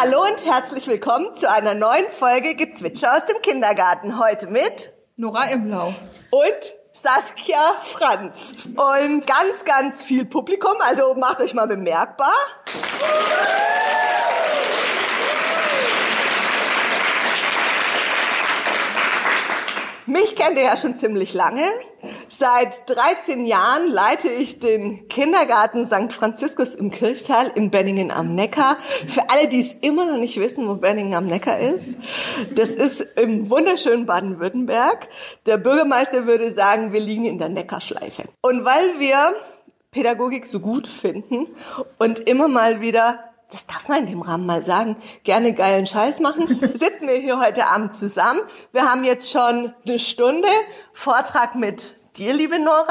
Hallo und herzlich willkommen zu einer neuen Folge Gezwitscher aus dem Kindergarten. Heute mit Nora Imlau und Saskia Franz. Und ganz, ganz viel Publikum, also macht euch mal bemerkbar. Mich kennt ihr ja schon ziemlich lange. Seit 13 Jahren leite ich den Kindergarten St. Franziskus im Kirchtal in Benningen am Neckar. Für alle, die es immer noch nicht wissen, wo Benningen am Neckar ist, das ist im wunderschönen Baden-Württemberg. Der Bürgermeister würde sagen, wir liegen in der Neckarschleife. Und weil wir Pädagogik so gut finden und immer mal wieder, das darf man in dem Rahmen mal sagen, gerne geilen Scheiß machen, sitzen wir hier heute Abend zusammen. Wir haben jetzt schon eine Stunde Vortrag mit dir, liebe Nora,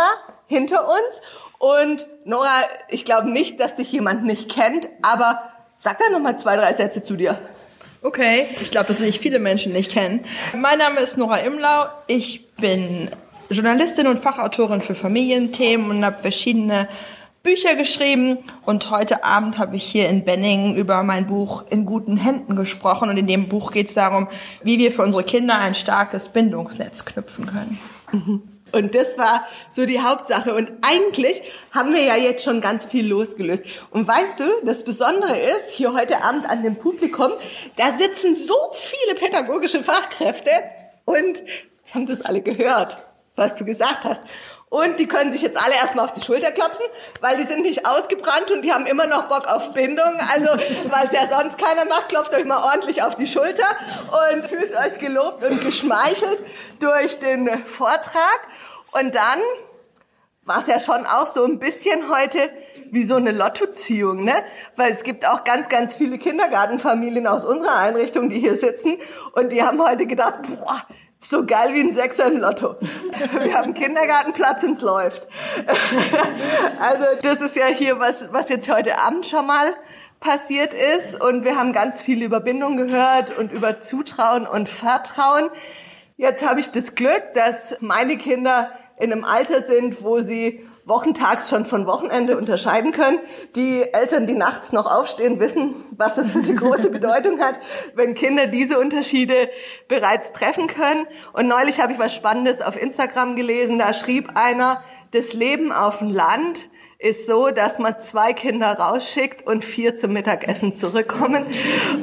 hinter uns. Und Nora, ich glaube nicht, dass dich jemand nicht kennt, aber sag da nochmal 2, 3 Sätze zu dir. Okay, ich glaube, dass mich viele Menschen nicht kennen. Mein Name ist Nora Imlau, ich bin Journalistin und Fachautorin für Familienthemen und habe verschiedene Bücher geschrieben und heute Abend habe ich hier in Benningen über mein Buch In guten Händen gesprochen und in dem Buch geht es darum, wie wir für unsere Kinder ein starkes Bindungsnetz knüpfen können. Und das war so die Hauptsache und eigentlich haben wir ja jetzt schon ganz viel losgelöst. Und weißt du, das Besondere ist, hier heute Abend an dem Publikum, da sitzen so viele pädagogische Fachkräfte und haben das alle gehört, was du gesagt hast. Und die können sich jetzt alle erstmal auf die Schulter klopfen, weil die sind nicht ausgebrannt und die haben immer noch Bock auf Bindung. Also, weil es ja sonst keiner macht, klopft euch mal ordentlich auf die Schulter und fühlt euch gelobt und geschmeichelt durch den Vortrag. Und dann war es ja schon auch so ein bisschen heute wie so eine Lottoziehung, ne? Weil es gibt auch ganz, ganz viele Kindergartenfamilien aus unserer Einrichtung, die hier sitzen und die haben heute gedacht, boah, so geil wie ein Sechser im Lotto. Wir haben einen Kindergartenplatz und es läuft. Also das ist ja hier, was jetzt heute Abend schon mal passiert ist. Und wir haben ganz viel über Bindung gehört und über Zutrauen und Vertrauen. Jetzt habe ich das Glück, dass meine Kinder in einem Alter sind, wo sie wochentags schon von Wochenende unterscheiden können. Die Eltern, die nachts noch aufstehen, wissen, was das für eine große Bedeutung hat, wenn Kinder diese Unterschiede bereits treffen können. Und neulich habe ich was Spannendes auf Instagram gelesen. Da schrieb einer, das Leben auf dem Land ist so, dass man 2 Kinder rausschickt und 4 zum Mittagessen zurückkommen.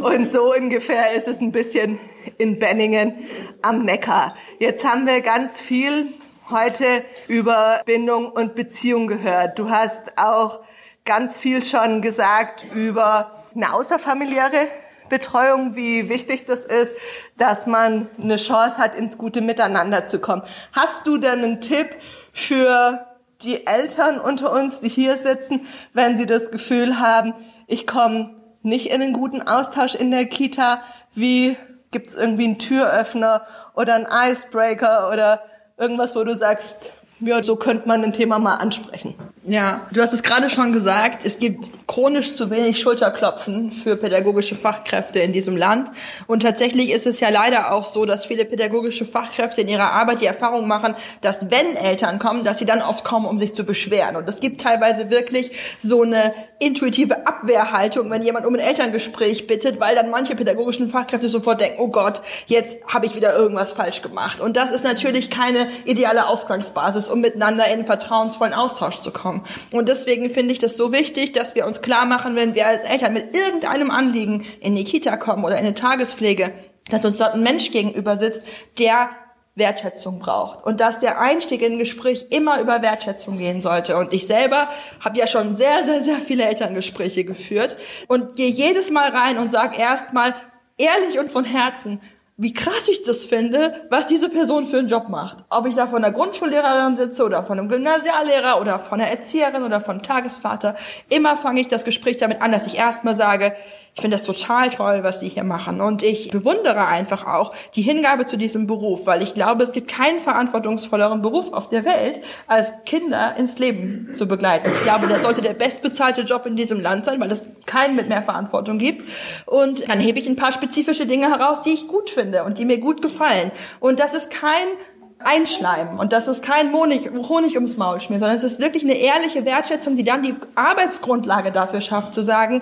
Und so ungefähr ist es ein bisschen in Benningen am Neckar. Jetzt haben wir ganz viel heute über Bindung und Beziehung gehört. Du hast auch ganz viel schon gesagt über eine außerfamiliäre Betreuung, wie wichtig das ist, dass man eine Chance hat, ins gute Miteinander zu kommen. Hast du denn einen Tipp für die Eltern unter uns, die hier sitzen, wenn sie das Gefühl haben, ich komme nicht in einen guten Austausch in der Kita? Wie, gibt's irgendwie einen Türöffner oder einen Icebreaker oder irgendwas, wo du sagst, ja, so könnte man ein Thema mal ansprechen. Ja, du hast es gerade schon gesagt, es gibt chronisch zu wenig Schulterklopfen für pädagogische Fachkräfte in diesem Land. Und tatsächlich ist es ja leider auch so, dass viele pädagogische Fachkräfte in ihrer Arbeit die Erfahrung machen, dass wenn Eltern kommen, dass sie dann oft kommen, um sich zu beschweren. Und es gibt teilweise wirklich so eine intuitive Abwehrhaltung, wenn jemand um ein Elterngespräch bittet, weil dann manche pädagogischen Fachkräfte sofort denken, oh Gott, jetzt habe ich wieder irgendwas falsch gemacht. Und das ist natürlich keine ideale Ausgangsbasis, um miteinander in einen vertrauensvollen Austausch zu kommen. Und deswegen finde ich das so wichtig, dass wir uns klar machen, wenn wir als Eltern mit irgendeinem Anliegen in die Kita kommen oder in eine Tagespflege, dass uns dort ein Mensch gegenüber sitzt, der Wertschätzung braucht und dass der Einstieg in ein Gespräch immer über Wertschätzung gehen sollte. Und ich selber habe ja schon sehr, sehr, sehr viele Elterngespräche geführt und gehe jedes Mal rein und sage erstmal ehrlich und von Herzen, wie krass ich das finde, was diese Person für einen Job macht. Ob ich da von einer Grundschullehrerin sitze oder von einem Gymnasiallehrer oder von einer Erzieherin oder von einem Tagesvater, immer fange ich das Gespräch damit an, dass ich erstmal sage, ich finde das total toll, was die hier machen und ich bewundere einfach auch die Hingabe zu diesem Beruf, weil ich glaube, es gibt keinen verantwortungsvolleren Beruf auf der Welt, als Kinder ins Leben zu begleiten. Ich glaube, das sollte der bestbezahlte Job in diesem Land sein, weil es keinen mit mehr Verantwortung gibt und dann hebe ich ein paar spezifische Dinge heraus, die ich gut finde und die mir gut gefallen und das ist kein Einschleimen. Und das ist kein Honig ums Maul schmieren, sondern es ist wirklich eine ehrliche Wertschätzung, die dann die Arbeitsgrundlage dafür schafft, zu sagen,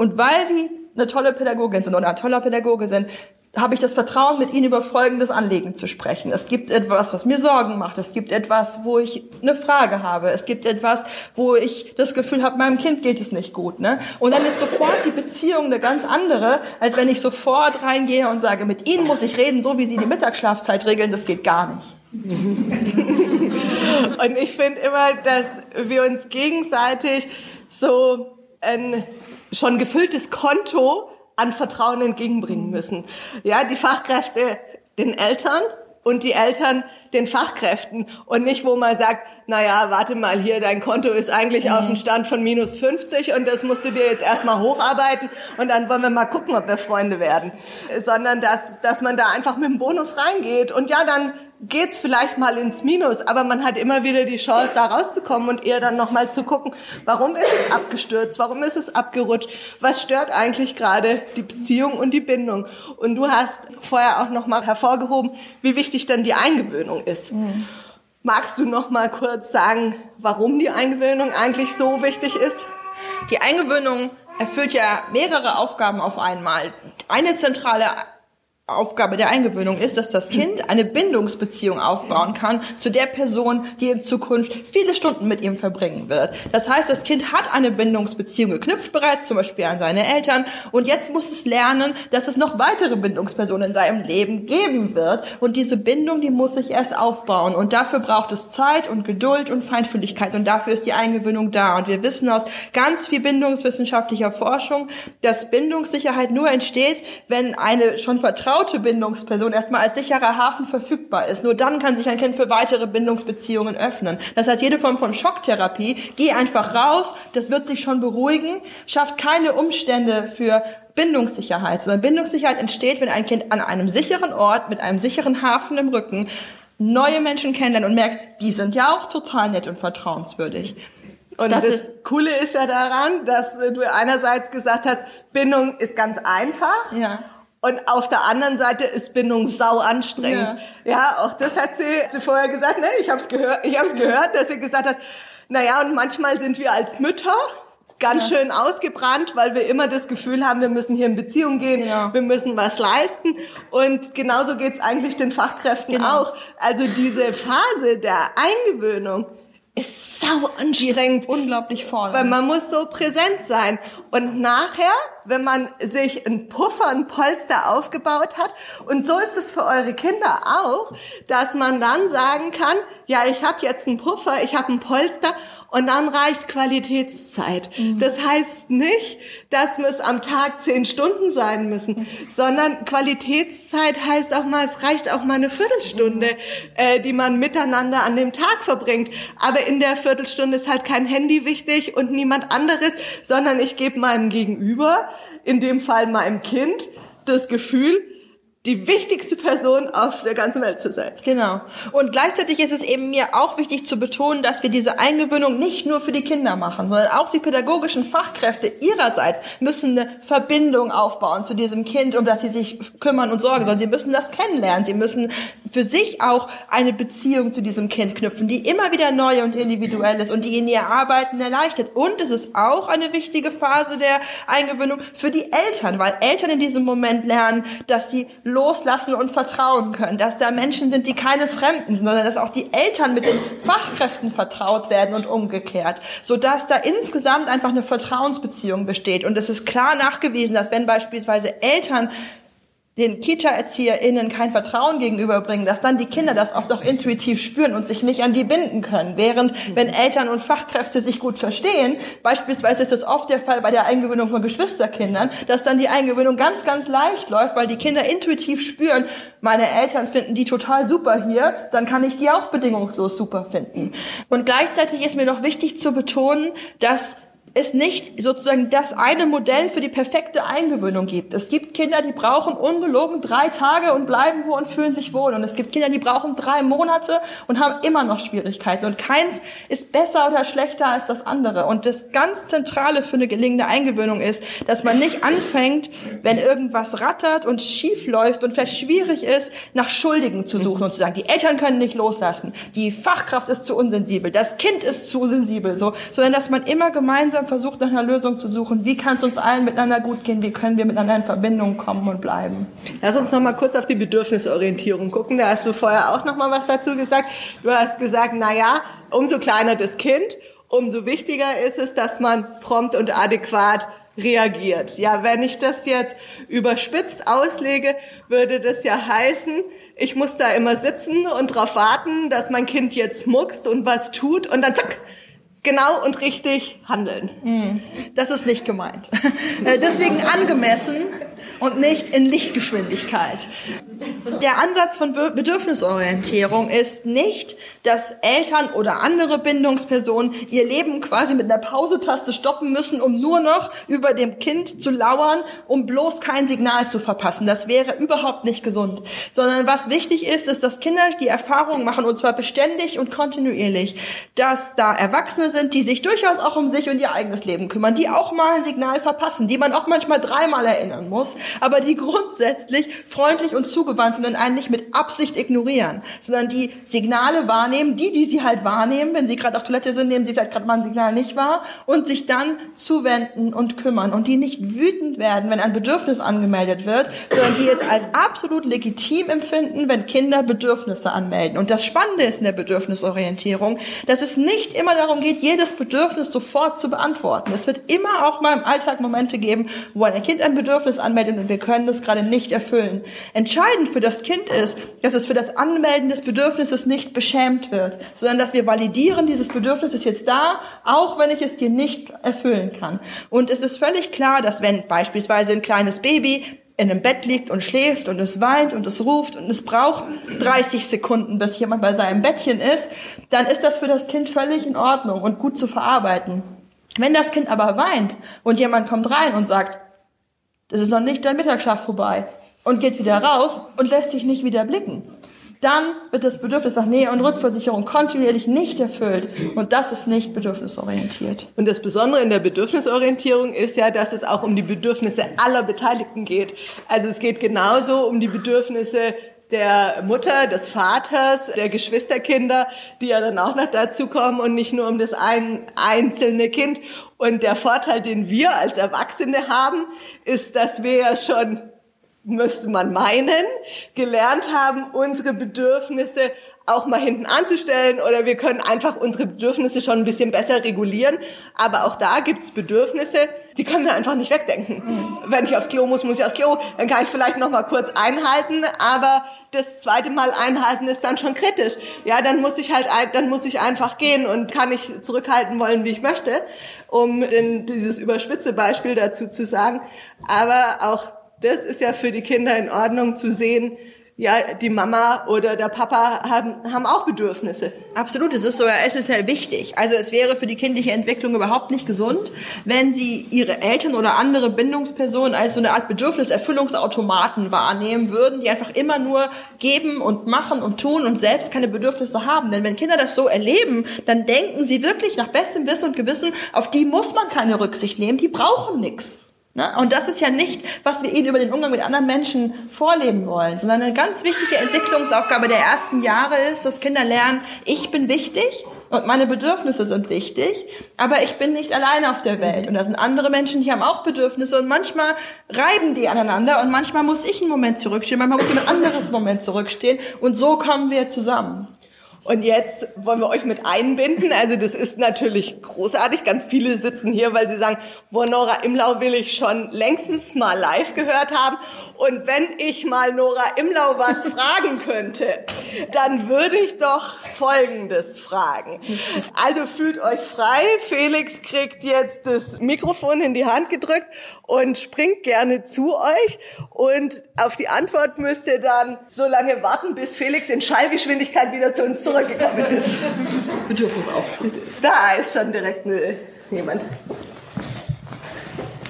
und weil sie eine tolle Pädagogin sind oder ein toller Pädagoge sind, habe ich das Vertrauen, mit Ihnen über folgendes Anliegen zu sprechen. Es gibt etwas, was mir Sorgen macht. Es gibt etwas, wo ich eine Frage habe. Es gibt etwas, wo ich das Gefühl habe, meinem Kind geht es nicht gut, ne? Und dann ist sofort die Beziehung eine ganz andere, als wenn ich sofort reingehe und sage, mit Ihnen muss ich reden, so wie Sie die Mittagsschlafzeit regeln, das geht gar nicht. Und ich finde immer, dass wir uns gegenseitig so ein schon gefülltes Konto an Vertrauen entgegenbringen müssen. Ja, die Fachkräfte den Eltern und die Eltern den Fachkräften und nicht, wo man sagt, naja, warte mal hier, dein Konto ist eigentlich auf dem Stand von -50 und das musst du dir jetzt erstmal hocharbeiten und dann wollen wir mal gucken, ob wir Freunde werden. Sondern, dass man da einfach mit dem Bonus reingeht und ja, dann geht's vielleicht mal ins Minus, aber man hat immer wieder die Chance, da rauszukommen und eher dann nochmal zu gucken, warum ist es abgestürzt, warum ist es abgerutscht, was stört eigentlich gerade die Beziehung und die Bindung. Und du hast vorher auch nochmal hervorgehoben, wie wichtig dann die Eingewöhnung ist. Mhm. Magst du nochmal kurz sagen, warum die Eingewöhnung eigentlich so wichtig ist? Die Eingewöhnung erfüllt ja mehrere Aufgaben auf einmal. Eine zentrale Aufgabe der Eingewöhnung ist, dass das Kind eine Bindungsbeziehung aufbauen kann zu der Person, die in Zukunft viele Stunden mit ihm verbringen wird. Das heißt, das Kind hat eine Bindungsbeziehung geknüpft bereits, zum Beispiel an seine Eltern, und jetzt muss es lernen, dass es noch weitere Bindungspersonen in seinem Leben geben wird, und diese Bindung, die muss sich erst aufbauen, und dafür braucht es Zeit und Geduld und Feinfühligkeit, und dafür ist die Eingewöhnung da. Und wir wissen aus ganz viel bindungswissenschaftlicher Forschung, dass Bindungssicherheit nur entsteht, wenn eine schon vertraute Bindungsperson erstmal als sicherer Hafen verfügbar ist. Nur dann kann sich ein Kind für weitere Bindungsbeziehungen öffnen. Das heißt, jede Form von Schocktherapie, geh einfach raus, das wird sich schon beruhigen, schafft keine Umstände für Bindungssicherheit, sondern Bindungssicherheit entsteht, wenn ein Kind an einem sicheren Ort mit einem sicheren Hafen im Rücken neue Menschen kennenlernt und merkt, die sind ja auch total nett und vertrauenswürdig. Und das Coole ist ja daran, dass du einerseits gesagt hast, Bindung ist ganz einfach. Ja. Und auf der anderen Seite ist Bindung sau anstrengend. Ja, ja, auch das hat sie vorher gesagt, ne? Ich hab's gehört, dass sie gesagt hat, naja, und manchmal sind wir als Mütter ganz schön ausgebrannt, weil wir immer das Gefühl haben, wir müssen hier in Beziehung gehen, wir müssen was leisten. Und genauso geht's eigentlich den Fachkräften auch. Also diese Phase der Eingewöhnung ist sau anstrengend. Ist unglaublich fordernd. Weil man muss so präsent sein. Und nachher, wenn man sich einen Puffer, ein Polster aufgebaut hat, und so ist es für eure Kinder auch, dass man dann sagen kann, ja, ich habe jetzt einen Puffer, ich habe ein Polster, und dann reicht Qualitätszeit. Mhm. Das heißt nicht, dass es am Tag 10 Stunden sein müssen, sondern Qualitätszeit heißt auch mal, es reicht auch mal eine Viertelstunde, die man miteinander an dem Tag verbringt. Aber in der Viertelstunde ist halt kein Handy wichtig und niemand anderes, sondern ich gebe meinem Gegenüber, in dem Fall meinem Kind, das Gefühl, die wichtigste Person auf der ganzen Welt zu sein. Genau. Und gleichzeitig ist es eben mir auch wichtig zu betonen, dass wir diese Eingewöhnung nicht nur für die Kinder machen, sondern auch die pädagogischen Fachkräfte ihrerseits müssen eine Verbindung aufbauen zu diesem Kind, um das sie sich kümmern und sorgen sollen. Sie müssen das kennenlernen. Sie müssen für sich auch eine Beziehung zu diesem Kind knüpfen, die immer wieder neu und individuell ist und die ihnen ihr Arbeiten erleichtert. Und es ist auch eine wichtige Phase der Eingewöhnung für die Eltern, weil Eltern in diesem Moment lernen, dass sie loslassen und vertrauen können, dass da Menschen sind, die keine Fremden sind, sondern dass auch die Eltern mit den Fachkräften vertraut werden und umgekehrt, sodass da insgesamt einfach eine Vertrauensbeziehung besteht. Und es ist klar nachgewiesen, dass wenn beispielsweise Eltern den Kita-ErzieherInnen kein Vertrauen gegenüberbringen, dass dann die Kinder das oft auch intuitiv spüren und sich nicht an die binden können. Während, wenn Eltern und Fachkräfte sich gut verstehen, beispielsweise ist das oft der Fall bei der Eingewöhnung von Geschwisterkindern, dass dann die Eingewöhnung ganz, ganz leicht läuft, weil die Kinder intuitiv spüren, meine Eltern finden die total super hier, dann kann ich die auch bedingungslos super finden. Und gleichzeitig ist mir noch wichtig zu betonen, dass es nicht sozusagen das eine Modell für die perfekte Eingewöhnung gibt. Es gibt Kinder, die brauchen ungelogen 3 Tage und bleiben wo und fühlen sich wohl. Und es gibt Kinder, die brauchen 3 Monate und haben immer noch Schwierigkeiten. Und keins ist besser oder schlechter als das andere. Und das ganz Zentrale für eine gelingende Eingewöhnung ist, dass man nicht anfängt, wenn irgendwas rattert und schief läuft und vielleicht schwierig ist, nach Schuldigen zu suchen und zu sagen, die Eltern können nicht loslassen, die Fachkraft ist zu unsensibel, das Kind ist zu sensibel, so, sondern dass man immer gemeinsam gemeinsam versucht, nach einer Lösung zu suchen. Wie kann es uns allen miteinander gut gehen? Wie können wir miteinander in Verbindung kommen und bleiben? Lass uns noch mal kurz auf die Bedürfnisorientierung gucken. Da hast du vorher auch noch mal was dazu gesagt. Du hast gesagt, naja, umso kleiner das Kind, umso wichtiger ist es, dass man prompt und adäquat reagiert. Ja, wenn ich das jetzt überspitzt auslege, würde das ja heißen, ich muss da immer sitzen und drauf warten, dass mein Kind jetzt muckst und was tut und dann zack, genau und richtig handeln. Mhm. Das ist nicht gemeint. Deswegen angemessen und nicht in Lichtgeschwindigkeit. Der Ansatz von Bedürfnisorientierung ist nicht, dass Eltern oder andere Bindungspersonen ihr Leben quasi mit einer Pausetaste stoppen müssen, um nur noch über dem Kind zu lauern, um bloß kein Signal zu verpassen. Das wäre überhaupt nicht gesund. Sondern was wichtig ist, ist, dass Kinder die Erfahrung machen, und zwar beständig und kontinuierlich, dass da Erwachsene sind, die sich durchaus auch um sich und ihr eigenes Leben kümmern, die auch mal ein Signal verpassen, die man auch manchmal dreimal erinnern muss, aber die grundsätzlich freundlich und zugewandt sind und einen nicht mit Absicht ignorieren, sondern die Signale wahrnehmen, die sie halt wahrnehmen. Wenn sie gerade auf Toilette sind, nehmen sie vielleicht gerade mal ein Signal nicht wahr und sich dann zuwenden und kümmern und die nicht wütend werden, wenn ein Bedürfnis angemeldet wird, sondern die es als absolut legitim empfinden, wenn Kinder Bedürfnisse anmelden. Und das Spannende ist in der Bedürfnisorientierung, dass es nicht immer darum geht, jedes Bedürfnis sofort zu beantworten. Es wird immer auch mal im Alltag Momente geben, wo ein Kind ein Bedürfnis anmeldet und wir können das gerade nicht erfüllen. Entscheidend für das Kind ist, dass es für das Anmelden des Bedürfnisses nicht beschämt wird, sondern dass wir validieren, dieses Bedürfnis ist jetzt da, auch wenn ich es dir nicht erfüllen kann. Und es ist völlig klar, dass wenn beispielsweise ein kleines Baby in einem Bett liegt und schläft und es weint und es ruft und es braucht 30 Sekunden, bis jemand bei seinem Bettchen ist, dann ist das für das Kind völlig in Ordnung und gut zu verarbeiten. Wenn das Kind aber weint und jemand kommt rein und sagt, das ist noch nicht dein Mittagsschlaf vorbei und geht wieder raus und lässt sich nicht wieder blicken, dann wird das Bedürfnis nach Nähe und Rückversicherung kontinuierlich nicht erfüllt. Und das ist nicht bedürfnisorientiert. Und das Besondere in der Bedürfnisorientierung ist ja, dass es auch um die Bedürfnisse aller Beteiligten geht. Also es geht genauso um die Bedürfnisse der Mutter, des Vaters, der Geschwisterkinder, die ja dann auch noch dazukommen und nicht nur um das einzelne Kind. Und der Vorteil, den wir als Erwachsene haben, ist, dass wir ja schon, müsste man meinen, gelernt haben, unsere Bedürfnisse auch mal hinten anzustellen oder wir können einfach unsere Bedürfnisse schon ein bisschen besser regulieren. Aber auch da gibt's Bedürfnisse, die können wir einfach nicht wegdenken. Mhm. Wenn ich aufs Klo muss, muss ich aufs Klo. Dann kann ich vielleicht noch mal kurz einhalten, aber das zweite Mal einhalten ist dann schon kritisch. Ja, dann muss ich einfach gehen und kann nicht zurückhalten wollen, wie ich möchte, um dieses überspitze Beispiel dazu zu sagen. Aber auch das ist ja für die Kinder in Ordnung zu sehen, ja, die Mama oder der Papa haben auch Bedürfnisse. Absolut, es ist sogar essentiell wichtig. Also es wäre für die kindliche Entwicklung überhaupt nicht gesund, wenn sie ihre Eltern oder andere Bindungspersonen als so eine Art Bedürfniserfüllungsautomaten wahrnehmen würden, die einfach immer nur geben und machen und tun und selbst keine Bedürfnisse haben. Denn wenn Kinder das so erleben, dann denken sie wirklich nach bestem Wissen und Gewissen, auf die muss man keine Rücksicht nehmen, die brauchen nichts. Und das ist ja nicht, was wir ihnen über den Umgang mit anderen Menschen vorleben wollen, sondern eine ganz wichtige Entwicklungsaufgabe der ersten Jahre ist, dass Kinder lernen, ich bin wichtig und meine Bedürfnisse sind wichtig, aber ich bin nicht alleine auf der Welt. Und da sind andere Menschen, die haben auch Bedürfnisse und manchmal reiben die aneinander und manchmal muss ich einen Moment zurückstehen, manchmal muss jemand anderes einen Moment zurückstehen und so kommen wir zusammen. Und jetzt wollen wir euch mit einbinden. Also das ist natürlich großartig. Ganz viele sitzen hier, weil sie sagen, boah, Nora Imlau will ich schon längstens mal live gehört haben. Und wenn ich mal Nora Imlau was fragen könnte, dann würde ich doch Folgendes fragen. Also fühlt euch frei. Felix kriegt jetzt das Mikrofon in die Hand gedrückt und springt gerne zu euch. Und auf die Antwort müsst ihr dann so lange warten, bis Felix in Schallgeschwindigkeit wieder zu uns zurückkommt. Gekommen ist. Bedürfnisaufschub. Da ist schon direkt jemand.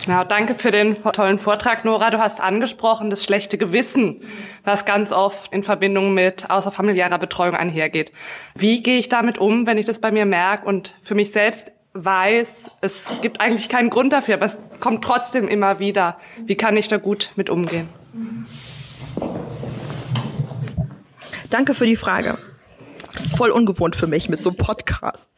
Genau, danke für den tollen Vortrag, Nora. Du hast angesprochen, das schlechte Gewissen, was ganz oft in Verbindung mit außerfamiliärer Betreuung einhergeht. Wie gehe ich damit um, wenn ich das bei mir merke und für mich selbst weiß, es gibt eigentlich keinen Grund dafür, aber es kommt trotzdem immer wieder. Wie kann ich da gut mit umgehen? Danke für die Frage. ist voll ungewohnt für mich mit so einem Podcast.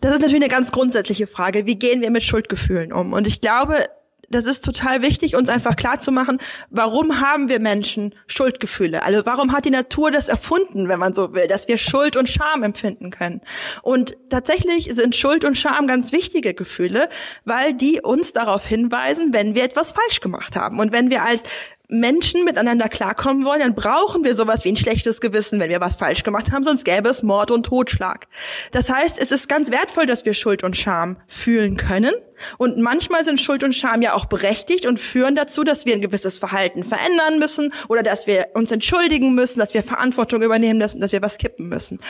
Das ist natürlich eine ganz grundsätzliche Frage. Wie gehen wir mit Schuldgefühlen um? Und ich glaube, das ist total wichtig, uns einfach klarzumachen, warum haben wir Menschen Schuldgefühle? Also warum hat die Natur das erfunden, wenn man so will, dass wir Schuld und Scham empfinden können? Und tatsächlich sind Schuld und Scham ganz wichtige Gefühle, weil die uns darauf hinweisen, wenn wir etwas falsch gemacht haben. Und wenn wir als Menschen miteinander klarkommen wollen, dann brauchen wir sowas wie ein schlechtes Gewissen, wenn wir was falsch gemacht haben, sonst gäbe es Mord und Totschlag. Das heißt, es ist ganz wertvoll, dass wir Schuld und Scham fühlen können. Und manchmal sind Schuld und Scham ja auch berechtigt und führen dazu, dass wir ein gewisses Verhalten verändern müssen oder dass wir uns entschuldigen müssen, dass wir Verantwortung übernehmen müssen, dass wir was kippen müssen.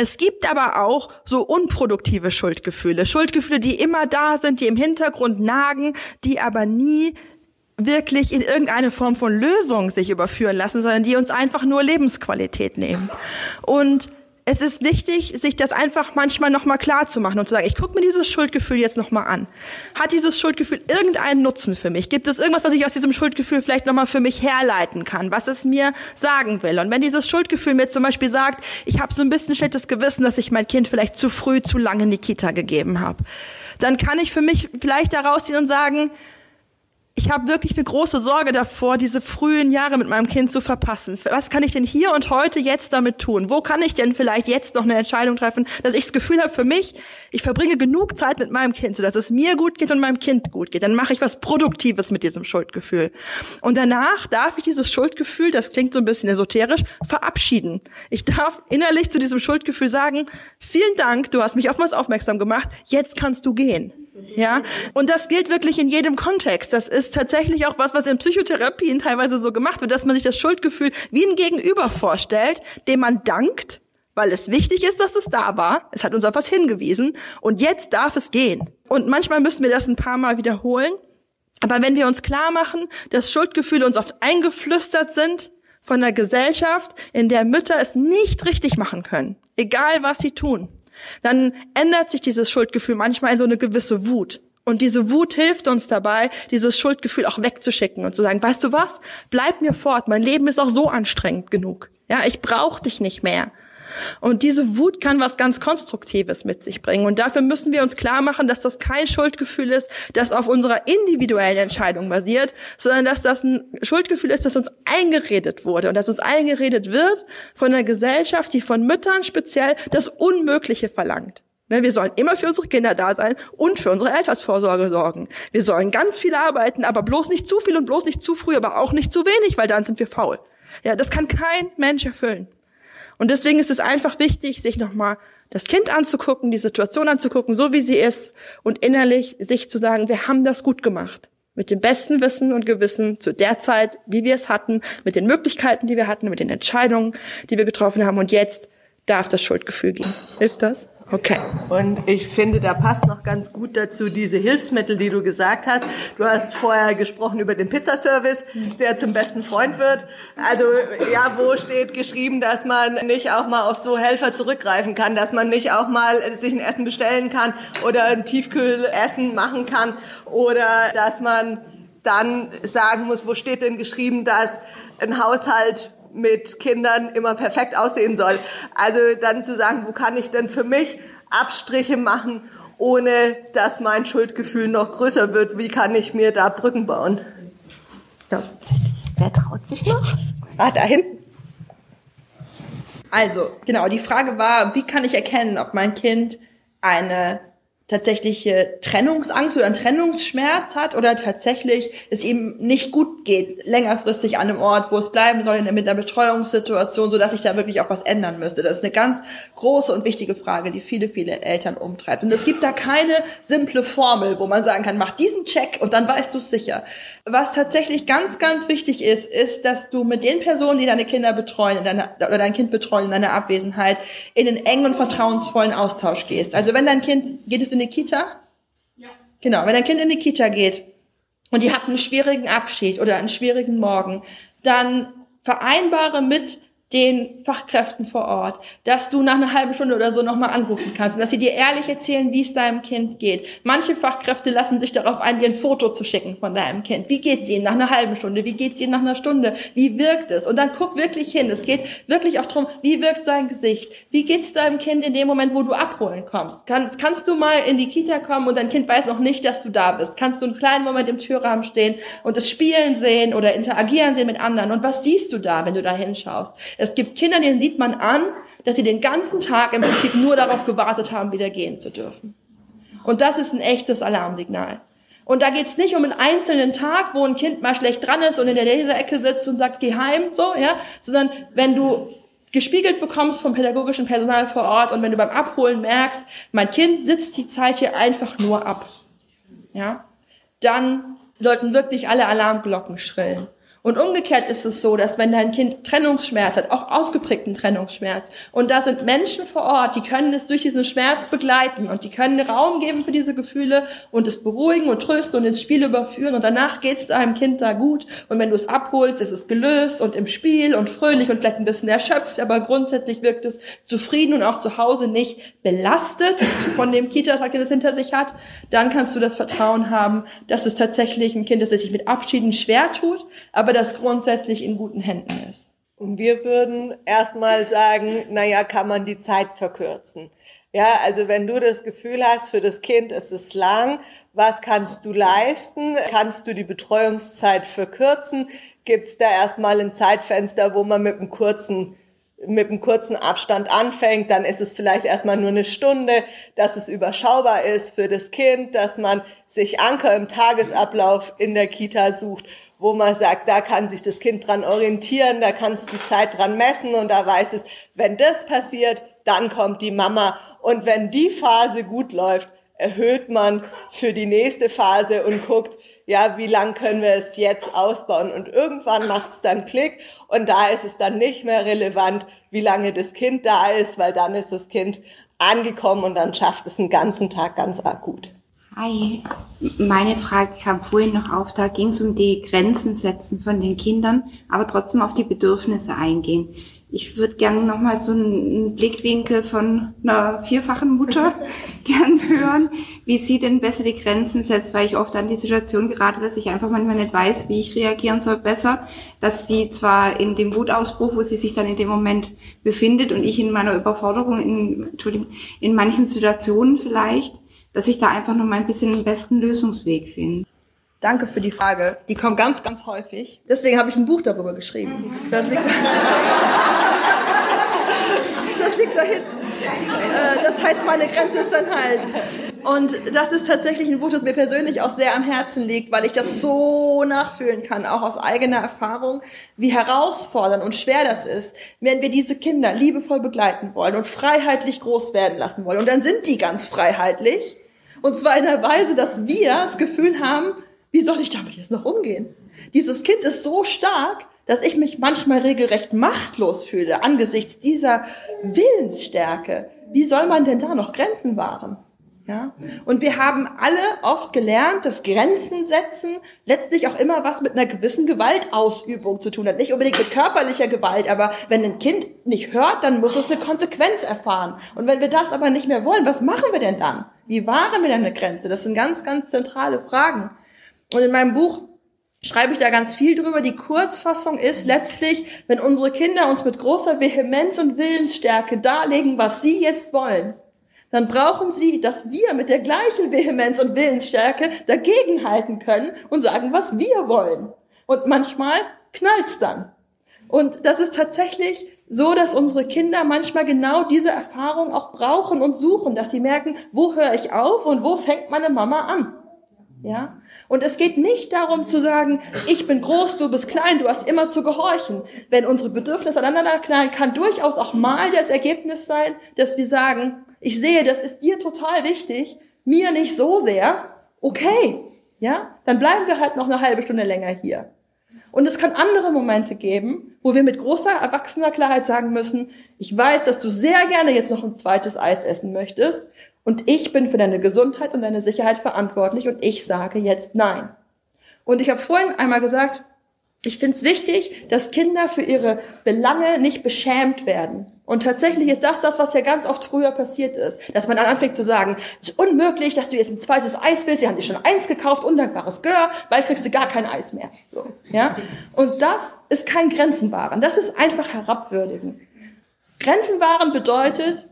Es gibt aber auch so unproduktive Schuldgefühle. Schuldgefühle, die immer da sind, die im Hintergrund nagen, die aber nie wirklich in irgendeine Form von Lösung sich überführen lassen, sondern die uns einfach nur Lebensqualität nehmen. Und es ist wichtig, sich das einfach manchmal nochmal klar zu machen und zu sagen, ich gucke mir dieses Schuldgefühl jetzt nochmal an. Hat dieses Schuldgefühl irgendeinen Nutzen für mich? Gibt es irgendwas, was ich aus diesem Schuldgefühl vielleicht nochmal für mich herleiten kann, was es mir sagen will? Und wenn dieses Schuldgefühl mir zum Beispiel sagt, ich habe so ein bisschen schlechtes Gewissen, dass ich mein Kind vielleicht zu früh, zu lange in die Kita gegeben habe, dann kann ich für mich vielleicht da rausziehen und sagen, ich habe wirklich eine große Sorge davor, diese frühen Jahre mit meinem Kind zu verpassen. Was kann ich denn hier und heute jetzt damit tun? Wo kann ich denn vielleicht jetzt noch eine Entscheidung treffen, dass ich das Gefühl habe für mich, ich verbringe genug Zeit mit meinem Kind, sodass es mir gut geht und meinem Kind gut geht. Dann mache ich was Produktives mit diesem Schuldgefühl. Und danach darf ich dieses Schuldgefühl, das klingt so ein bisschen esoterisch, verabschieden. Ich darf innerlich zu diesem Schuldgefühl sagen, vielen Dank, du hast mich auf was aufmerksam gemacht, jetzt kannst du gehen. Ja, und das gilt wirklich in jedem Kontext. Das ist tatsächlich auch was in Psychotherapien teilweise so gemacht wird, dass man sich das Schuldgefühl wie ein Gegenüber vorstellt, dem man dankt, weil es wichtig ist, dass es da war. Es hat uns auf was hingewiesen und jetzt darf es gehen. Und manchmal müssen wir das ein paar Mal wiederholen. Aber wenn wir uns klar machen, dass Schuldgefühle uns oft eingeflüstert sind von der Gesellschaft, in der Mütter es nicht richtig machen können, egal was sie tun, dann ändert sich dieses Schuldgefühl manchmal in so eine gewisse Wut. Und diese Wut hilft uns dabei, dieses Schuldgefühl auch wegzuschicken und zu sagen, weißt du was, bleib mir fort, mein Leben ist auch so anstrengend genug. Ja, ich brauche dich nicht mehr. Und diese Wut kann was ganz Konstruktives mit sich bringen. Und dafür müssen wir uns klar machen, dass das kein Schuldgefühl ist, das auf unserer individuellen Entscheidung basiert, sondern dass das ein Schuldgefühl ist, das uns eingeredet wurde und das uns eingeredet wird von der Gesellschaft, die von Müttern speziell das Unmögliche verlangt. Wir sollen immer für unsere Kinder da sein und für unsere Altersvorsorge sorgen. Wir sollen ganz viel arbeiten, aber bloß nicht zu viel und bloß nicht zu früh, aber auch nicht zu wenig, weil dann sind wir faul. Ja, das kann kein Mensch erfüllen. Und deswegen ist es einfach wichtig, sich nochmal das Kind anzugucken, die Situation anzugucken, so wie sie ist und innerlich sich zu sagen, wir haben das gut gemacht. Mit dem besten Wissen und Gewissen zu der Zeit, wie wir es hatten, mit den Möglichkeiten, die wir hatten, mit den Entscheidungen, die wir getroffen haben. Und jetzt darf das Schuldgefühl gehen. Hilft das? Okay. Und ich finde, da passt noch ganz gut dazu diese Hilfsmittel, die du gesagt hast. Du hast vorher gesprochen über den Pizzaservice, der zum besten Freund wird. Also ja, wo steht geschrieben, dass man nicht auch mal auf so Helfer zurückgreifen kann, dass man nicht auch mal sich ein Essen bestellen kann oder ein Tiefkühlessen machen kann oder dass man dann sagen muss, wo steht denn geschrieben, dass ein Haushalt mit Kindern immer perfekt aussehen soll. Also dann zu sagen, wo kann ich denn für mich Abstriche machen, ohne dass mein Schuldgefühl noch größer wird? Wie kann ich mir da Brücken bauen? Ja. Wer traut sich noch? Ah, da hinten. Also, genau, die Frage war, wie kann ich erkennen, ob mein Kind eine tatsächliche Trennungsangst oder einen Trennungsschmerz hat oder tatsächlich es ihm nicht gut geht, längerfristig an einem Ort, wo es bleiben soll, mit einer Betreuungssituation, sodass ich da wirklich auch was ändern müsste. Das ist eine ganz große und wichtige Frage, die viele, viele Eltern umtreibt. Und es gibt da keine simple Formel, wo man sagen kann, mach diesen Check und dann weißt du es sicher. Was tatsächlich ganz, ganz wichtig ist, ist, dass du mit den Personen, die deine Kinder betreuen oder dein Kind betreuen in deiner Abwesenheit, in einen engen und vertrauensvollen Austausch gehst. Also wenn dein Kind, geht es in die Kita? Ja. Genau, wenn ein Kind in die Kita geht und die hat einen schwierigen Abschied oder einen schwierigen Morgen, dann vereinbare mit den Fachkräften vor Ort, dass du nach einer halben Stunde oder so nochmal anrufen kannst und dass sie dir ehrlich erzählen, wie es deinem Kind geht. Manche Fachkräfte lassen sich darauf ein, dir ein Foto zu schicken von deinem Kind. Wie geht's ihnen nach einer halben Stunde? Wie geht's ihnen nach einer Stunde? Wie wirkt es? Und dann guck wirklich hin. Es geht wirklich auch darum, wie wirkt sein Gesicht? Wie geht's deinem Kind in dem Moment, wo du abholen kommst? Kannst du mal in die Kita kommen und dein Kind weiß noch nicht, dass du da bist? Kannst du einen kleinen Moment im Türrahmen stehen und es spielen sehen oder interagieren sehen mit anderen? Und was siehst du da, wenn du da hinschaust? Es gibt Kinder, denen sieht man an, dass sie den ganzen Tag im Prinzip nur darauf gewartet haben, wieder gehen zu dürfen. Und das ist ein echtes Alarmsignal. Und da geht es nicht um einen einzelnen Tag, wo ein Kind mal schlecht dran ist und in der Leseecke sitzt und sagt, geh heim, so, ja, sondern wenn du gespiegelt bekommst vom pädagogischen Personal vor Ort und wenn du beim Abholen merkst, mein Kind sitzt die Zeit hier einfach nur ab, ja, dann sollten wirklich alle Alarmglocken schrillen. Und umgekehrt ist es so, dass wenn dein Kind Trennungsschmerz hat, auch ausgeprägten Trennungsschmerz, und da sind Menschen vor Ort, die können es durch diesen Schmerz begleiten und die können Raum geben für diese Gefühle und es beruhigen und trösten und ins Spiel überführen und danach geht es deinem Kind da gut und wenn du es abholst, ist es gelöst und im Spiel und fröhlich und vielleicht ein bisschen erschöpft, aber grundsätzlich wirkt es zufrieden und auch zu Hause nicht belastet von dem Kita-Tag, den es hinter sich hat, dann kannst du das Vertrauen haben, dass es tatsächlich ein Kind ist, das sich mit Abschieden schwer tut, aber das grundsätzlich in guten Händen ist. Und wir würden erstmal sagen, naja, kann man die Zeit verkürzen. Ja, also wenn du das Gefühl hast, für das Kind ist es lang, was kannst du leisten? Kannst du die Betreuungszeit verkürzen? Gibt es da erstmal ein Zeitfenster, wo man mit einem kurzen Abstand anfängt, dann ist es vielleicht erstmal nur eine Stunde, dass es überschaubar ist für das Kind, dass man sich Anker im Tagesablauf in der Kita sucht, wo man sagt, da kann sich das Kind dran orientieren, da kann es die Zeit dran messen und da weiß es, wenn das passiert, dann kommt die Mama. Und wenn die Phase gut läuft, erhöht man für die nächste Phase und guckt, ja, wie lang können wir es jetzt ausbauen? Und irgendwann macht es dann Klick und da ist es dann nicht mehr relevant, wie lange das Kind da ist, weil dann ist das Kind angekommen und dann schafft es einen ganzen Tag ganz arg gut. Hi, meine Frage kam vorhin noch auf, da ging es um die Grenzen setzen von den Kindern, aber trotzdem auf die Bedürfnisse eingehen. Ich würde gerne nochmal so einen Blickwinkel von einer vierfachen Mutter gern hören, wie sie denn besser die Grenzen setzt, weil ich oft an die Situation gerate, dass ich einfach manchmal nicht weiß, wie ich reagieren soll besser, dass sie zwar in dem Wutausbruch, wo sie sich dann in dem Moment befindet und ich in meiner Überforderung in manchen Situationen vielleicht, dass ich da einfach noch mal ein bisschen einen besseren Lösungsweg finde. Danke für die Frage. Die kommt ganz, ganz häufig. Deswegen habe ich ein Buch darüber geschrieben. Das liegt da hinten. Das heißt, meine Grenze ist dann halt. Und das ist tatsächlich ein Buch, das mir persönlich auch sehr am Herzen liegt, weil ich das so nachfühlen kann, auch aus eigener Erfahrung, wie herausfordernd und schwer das ist, wenn wir diese Kinder liebevoll begleiten wollen und freiheitlich groß werden lassen wollen. Und dann sind die ganz freiheitlich. Und zwar in der Weise, dass wir das Gefühl haben, wie soll ich damit jetzt noch umgehen? Dieses Kind ist so stark, dass ich mich manchmal regelrecht machtlos fühle angesichts dieser Willensstärke. Wie soll man denn da noch Grenzen wahren? Ja? Und wir haben alle oft gelernt, dass Grenzen setzen letztlich auch immer was mit einer gewissen Gewaltausübung zu tun hat. Nicht unbedingt mit körperlicher Gewalt, aber wenn ein Kind nicht hört, dann muss es eine Konsequenz erfahren. Und wenn wir das aber nicht mehr wollen, was machen wir denn dann? Wie wahren wir denn eine Grenze? Das sind ganz, ganz zentrale Fragen. Und in meinem Buch schreibe ich da ganz viel drüber. Die Kurzfassung ist letztlich, wenn unsere Kinder uns mit großer Vehemenz und Willensstärke darlegen, was sie jetzt wollen, dann brauchen sie, dass wir mit der gleichen Vehemenz und Willensstärke dagegenhalten können und sagen, was wir wollen. Und manchmal knallt's dann. Und das ist tatsächlich so, dass unsere Kinder manchmal genau diese Erfahrung auch brauchen und suchen, dass sie merken, wo höre ich auf und wo fängt meine Mama an. Ja? Und es geht nicht darum zu sagen, ich bin groß, du bist klein, du hast immer zu gehorchen. Wenn unsere Bedürfnisse aneinander knallen, kann durchaus auch mal das Ergebnis sein, dass wir sagen, ich sehe, das ist dir total wichtig, mir nicht so sehr, okay, ja, dann bleiben wir halt noch eine halbe Stunde länger hier. Und es kann andere Momente geben, wo wir mit großer erwachsener Klarheit sagen müssen, ich weiß, dass du sehr gerne jetzt noch ein zweites Eis essen möchtest, und ich bin für deine Gesundheit und deine Sicherheit verantwortlich und ich sage jetzt nein. Und ich habe vorhin einmal gesagt, Ich finde es wichtig, dass Kinder für ihre Belange nicht beschämt werden. Und tatsächlich ist das, was ja ganz oft früher passiert ist. Dass man dann anfängt zu sagen, es ist unmöglich, dass du jetzt ein zweites Eis willst. Die haben dir schon eins gekauft, undankbares Gör, bald kriegst du gar kein Eis mehr. So, ja? Und das ist kein Grenzen wahren. Das ist einfach herabwürdigen. Grenzen wahren bedeutet,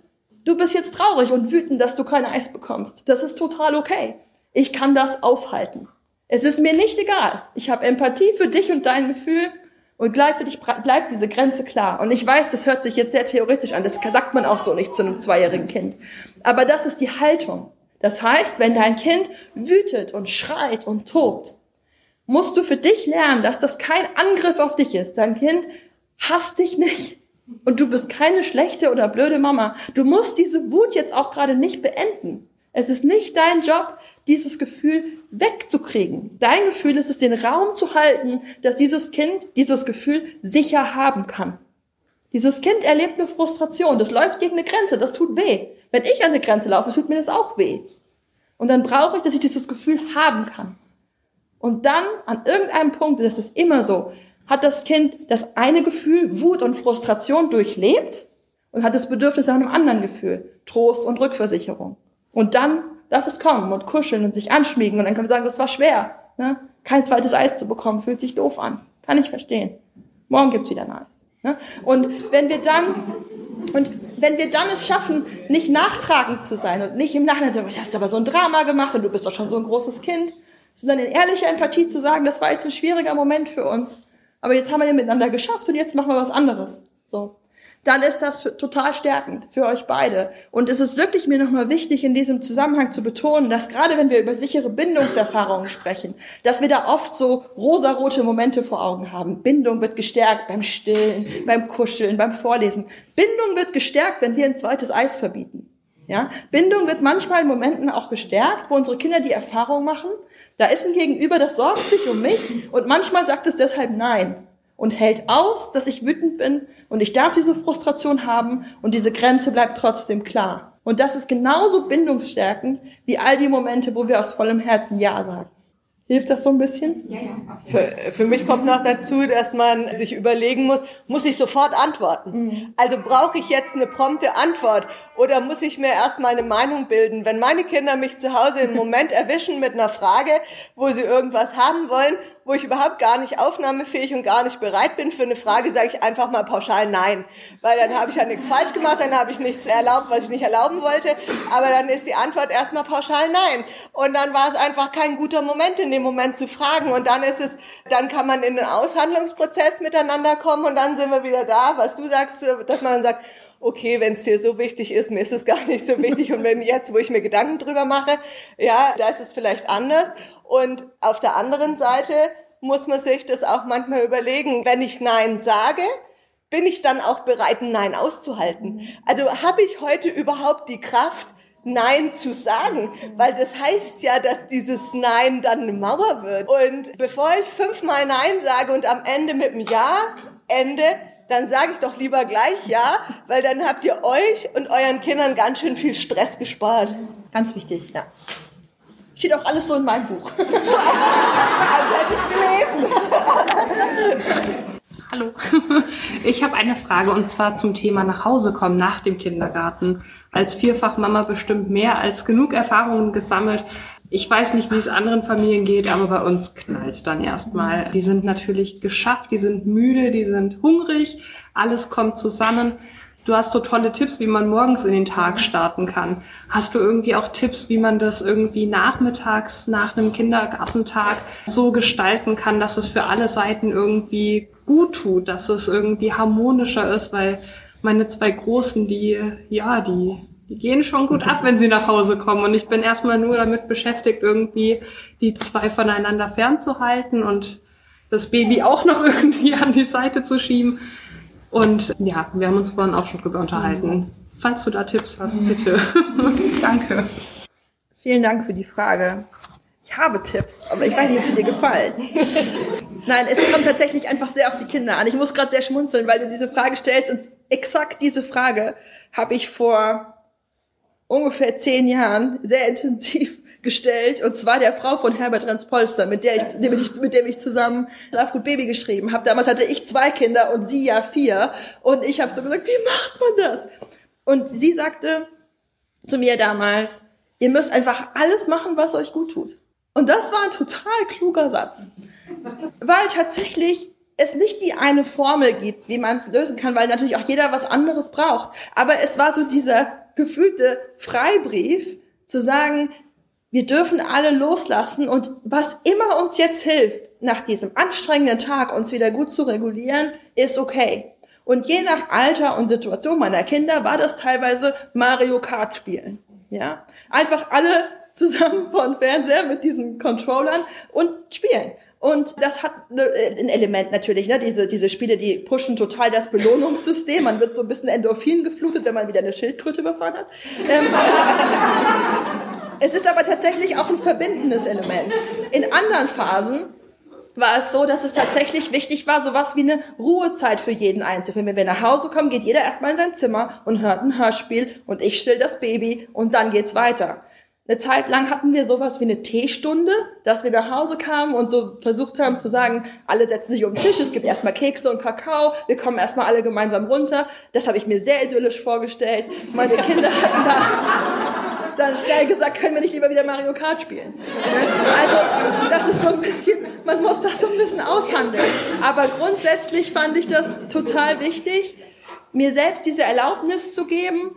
du bist jetzt traurig und wütend, dass du kein Eis bekommst. Das ist total okay. Ich kann das aushalten. Es ist mir nicht egal. Ich habe Empathie für dich und dein Gefühl und gleichzeitig bleibt diese Grenze klar. Und ich weiß, das hört sich jetzt sehr theoretisch an. Das sagt man auch so nicht zu einem 2-jährigen Kind. Aber das ist die Haltung. Das heißt, wenn dein Kind wütet und schreit und tobt, musst du für dich lernen, dass das kein Angriff auf dich ist. Dein Kind hasst dich nicht. Und du bist keine schlechte oder blöde Mama. Du musst diese Wut jetzt auch gerade nicht beenden. Es ist nicht dein Job, dieses Gefühl wegzukriegen. Dein Gefühl ist es, den Raum zu halten, dass dieses Kind dieses Gefühl sicher haben kann. Dieses Kind erlebt eine Frustration, das läuft gegen eine Grenze, das tut weh. Wenn ich an eine Grenze laufe, tut mir das auch weh. Und dann brauche ich, dass ich dieses Gefühl haben kann. Und dann, an irgendeinem Punkt, das ist immer so, hat das Kind das eine Gefühl, Wut und Frustration, durchlebt und hat das Bedürfnis nach einem anderen Gefühl, Trost und Rückversicherung. Und dann darf es kommen und kuscheln und sich anschmiegen. Und dann kann man sagen, das war schwer. Ne? Kein zweites Eis zu bekommen, fühlt sich doof an. Kann ich verstehen. Morgen gibt's wieder ein Eis. Ne? Und wenn wir dann es schaffen, nicht nachtragend zu sein und nicht im Nachhinein zu sagen, du hast aber so ein Drama gemacht und du bist doch schon so ein großes Kind, sondern in ehrlicher Empathie zu sagen, das war jetzt ein schwieriger Moment für uns, aber jetzt haben wir ihn miteinander geschafft und jetzt machen wir was anderes. So. Dann ist das total stärkend für euch beide. Und es ist wirklich mir nochmal wichtig, in diesem Zusammenhang zu betonen, dass gerade wenn wir über sichere Bindungserfahrungen sprechen, dass wir da oft so rosarote Momente vor Augen haben. Bindung wird gestärkt beim Stillen, beim Kuscheln, beim Vorlesen. Bindung wird gestärkt, wenn wir ein zweites Eis verbieten. Ja? Bindung wird manchmal in Momenten auch gestärkt, wo unsere Kinder die Erfahrung machen, da ist ein Gegenüber, das sorgt sich um mich und manchmal sagt es deshalb Nein und hält aus, dass ich wütend bin, und ich darf diese Frustration haben und diese Grenze bleibt trotzdem klar. Und das ist genauso bindungsstärkend wie all die Momente, wo wir aus vollem Herzen Ja sagen. Hilft das so ein bisschen? Ja, ja. Für mich kommt noch dazu, dass man sich überlegen muss ich sofort antworten? Mhm. Also brauche ich jetzt eine prompte Antwort oder muss ich mir erstmal eine Meinung bilden? Wenn meine Kinder mich zu Hause im Moment erwischen mit einer Frage, wo sie irgendwas haben wollen, wo ich überhaupt gar nicht aufnahmefähig und gar nicht bereit bin für eine Frage, sage ich einfach mal pauschal Nein. Weil dann habe ich ja nichts falsch gemacht, dann habe ich nichts erlaubt, was ich nicht erlauben wollte. Aber dann ist die Antwort erstmal pauschal Nein. Und dann war es einfach kein guter Moment, in dem Moment zu fragen. Und dann ist es, dann kann man in den Aushandlungsprozess miteinander kommen und dann sind wir wieder da, was du sagst, dass man dann sagt, okay, wenn es dir so wichtig ist, mir ist es gar nicht so wichtig. Und wenn jetzt, wo ich mir Gedanken drüber mache, ja, da ist es vielleicht anders. Und auf der anderen Seite muss man sich das auch manchmal überlegen, wenn ich Nein sage, bin ich dann auch bereit, ein Nein auszuhalten? Also habe ich heute überhaupt die Kraft, Nein zu sagen, weil das heißt ja, dass dieses Nein dann eine Mauer wird. Und bevor ich 5-mal Nein sage und am Ende mit dem Ja ende, dann sage ich doch lieber gleich Ja, weil dann habt ihr euch und euren Kindern ganz schön viel Stress gespart. Ganz wichtig, ja. Steht auch alles so in meinem Buch. Als hätte ich es gelesen. Hallo, ich habe eine Frage und zwar zum Thema nach Hause kommen nach dem Kindergarten. Als Vierfachmama bestimmt mehr als genug Erfahrungen gesammelt. Ich weiß nicht, wie es anderen Familien geht, aber bei uns knallt's dann erstmal. Die sind natürlich geschafft, die sind müde, die sind hungrig, alles kommt zusammen. Du hast so tolle Tipps, wie man morgens in den Tag starten kann. Hast du irgendwie auch Tipps, wie man das irgendwie nachmittags nach einem Kindergartentag so gestalten kann, dass es für alle Seiten irgendwie gut tut, dass es irgendwie harmonischer ist, weil meine 2 Großen, die gehen schon gut ab, wenn sie nach Hause kommen. Und ich bin erstmal nur damit beschäftigt, irgendwie die 2 voneinander fernzuhalten und das Baby auch noch irgendwie an die Seite zu schieben. Und ja, wir haben uns vorhin auch schon drüber unterhalten. Falls du da Tipps hast, bitte. Danke. Vielen Dank für die Frage. Ich habe Tipps, aber ich weiß nicht, ob sie dir gefallen. Nein, es kommt tatsächlich einfach sehr auf die Kinder an. Ich muss gerade sehr schmunzeln, weil du diese Frage stellst. Und exakt diese Frage habe ich vor ungefähr 10 Jahren sehr intensiv gestellt, und zwar der Frau von Herbert Renz-Polster, mit der ich zusammen Schlafgut Baby geschrieben habe. Damals hatte ich 2 Kinder und sie ja 4, und ich habe so gesagt, wie macht man das? Und sie sagte zu mir damals, ihr müsst einfach alles machen, was euch gut tut. Und das war ein total kluger Satz, weil tatsächlich es nicht die eine Formel gibt, wie man es lösen kann, weil natürlich auch jeder was anderes braucht. Aber es war so dieser gefühlte Freibrief, zu sagen, wir dürfen alle loslassen, und was immer uns jetzt hilft, nach diesem anstrengenden Tag uns wieder gut zu regulieren, ist okay. Und je nach Alter und Situation meiner Kinder war das teilweise Mario Kart spielen. Ja? Einfach alle zusammen vor dem Fernseher mit diesen Controllern und spielen. Und das hat ein Element natürlich, ne? Diese Spiele, die pushen total das Belohnungssystem. Man wird so ein bisschen Endorphin geflutet, wenn man wieder eine Schildkröte überfahren hat. Es ist aber tatsächlich auch ein verbindendes Element. In anderen Phasen war es so, dass es tatsächlich wichtig war, sowas wie eine Ruhezeit für jeden einzuführen. Wenn wir nach Hause kommen, geht jeder erstmal in sein Zimmer und hört ein Hörspiel und ich still das Baby und dann geht's weiter. Eine Zeit lang hatten wir sowas wie eine Teestunde, dass wir nach Hause kamen und so versucht haben zu sagen, alle setzen sich um den Tisch, es gibt erstmal Kekse und Kakao, wir kommen erstmal alle gemeinsam runter. Das habe ich mir sehr idyllisch vorgestellt. Meine Kinder hatten dann schnell gesagt, können wir nicht lieber wieder Mario Kart spielen? Also das ist so ein bisschen, man muss das so ein bisschen aushandeln. Aber grundsätzlich fand ich das total wichtig, mir selbst diese Erlaubnis zu geben,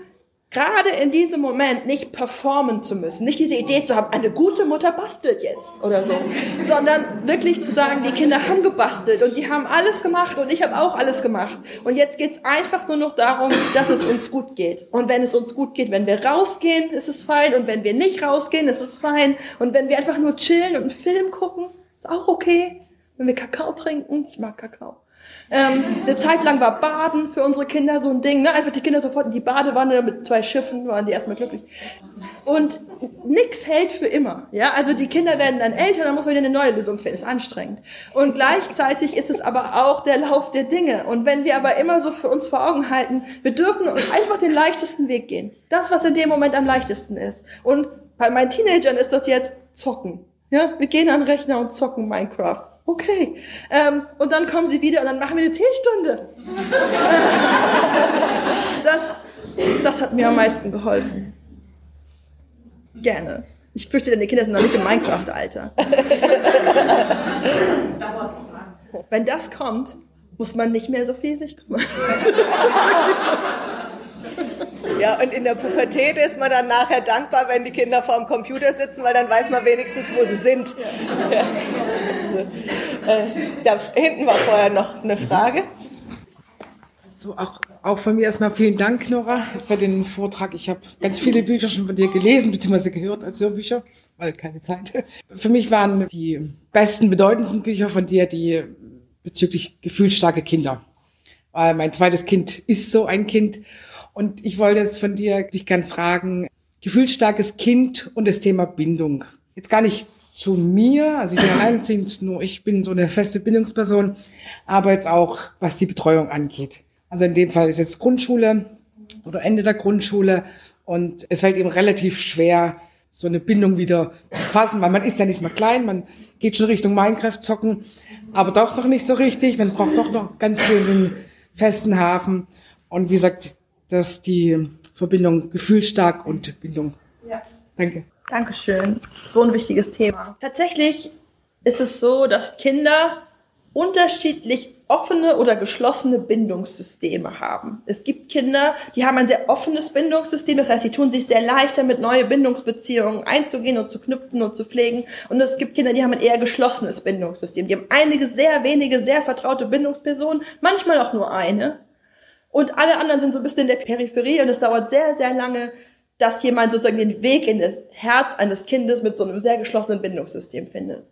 gerade in diesem Moment nicht performen zu müssen, nicht diese Idee zu haben, eine gute Mutter bastelt jetzt oder so, sondern wirklich zu sagen, die Kinder haben gebastelt und die haben alles gemacht und ich habe auch alles gemacht. Und jetzt geht's einfach nur noch darum, dass es uns gut geht. Und wenn es uns gut geht, wenn wir rausgehen, ist es fein, und wenn wir nicht rausgehen, ist es fein. Und wenn wir einfach nur chillen und einen Film gucken, ist auch okay. Wenn wir Kakao trinken, ich mag Kakao. Eine Zeit lang war Baden für unsere Kinder so ein Ding, ne? Einfach die Kinder sofort in die Badewanne mit 2 Schiffen, waren die erstmal glücklich. Und nichts hält für immer, ja? Also die Kinder werden dann älter, dann muss man wieder eine neue Lösung finden, ist anstrengend. Und gleichzeitig ist es aber auch der Lauf der Dinge. Und wenn wir aber immer so für uns vor Augen halten, wir dürfen einfach den leichtesten Weg gehen. Das, was in dem Moment am leichtesten ist. Und bei meinen Teenagern ist das jetzt zocken, ja? Wir gehen an den Rechner und zocken Minecraft. Okay, und dann kommen sie wieder und dann machen wir eine Teestunde. Das hat mir am meisten geholfen. Gerne. Ich fürchte, deine Kinder sind noch nicht im Minecraft-Alter. Wenn das kommt, muss man nicht mehr so viel sich kümmern. Ja, und in der Pubertät ist man dann nachher dankbar, wenn die Kinder vorm Computer sitzen, weil dann weiß man wenigstens, wo sie sind. Ja. Da hinten war vorher noch eine Frage. So, auch von mir erstmal vielen Dank, Nora, für den Vortrag. Ich habe ganz viele Bücher schon von dir gelesen, beziehungsweise gehört als Hörbücher, weil keine Zeit. Für mich waren die besten, bedeutendsten Bücher von dir die bezüglich gefühlsstarke Kinder. Weil mein zweites Kind ist so ein Kind. Und ich wollte jetzt von dir dich gern fragen, gefühlsstarkes Kind und das Thema Bindung. Jetzt gar nicht zu mir, also ich bin alleinziehend, nur ich bin so eine feste Bindungsperson, aber jetzt auch, was die Betreuung angeht. Also in dem Fall ist jetzt Grundschule oder Ende der Grundschule und es fällt eben relativ schwer, so eine Bindung wieder zu fassen, weil man ist ja nicht mehr klein, man geht schon Richtung Minecraft zocken, aber doch noch nicht so richtig, man braucht doch noch ganz viel den festen Hafen und wie gesagt, dass die Verbindung gefühlsstark und Bindung. Ja. Danke. Dankeschön. So ein wichtiges Thema. Tatsächlich ist es so, dass Kinder unterschiedlich offene oder geschlossene Bindungssysteme haben. Es gibt Kinder, die haben ein sehr offenes Bindungssystem, das heißt, sie tun sich sehr leicht damit, neue Bindungsbeziehungen einzugehen und zu knüpfen und zu pflegen. Und es gibt Kinder, die haben ein eher geschlossenes Bindungssystem. Die haben einige, sehr wenige, sehr vertraute Bindungspersonen, manchmal auch nur eine. Und alle anderen sind so ein bisschen in der Peripherie und es dauert sehr, sehr lange, dass jemand sozusagen den Weg in das Herz eines Kindes mit so einem sehr geschlossenen Bindungssystem findet.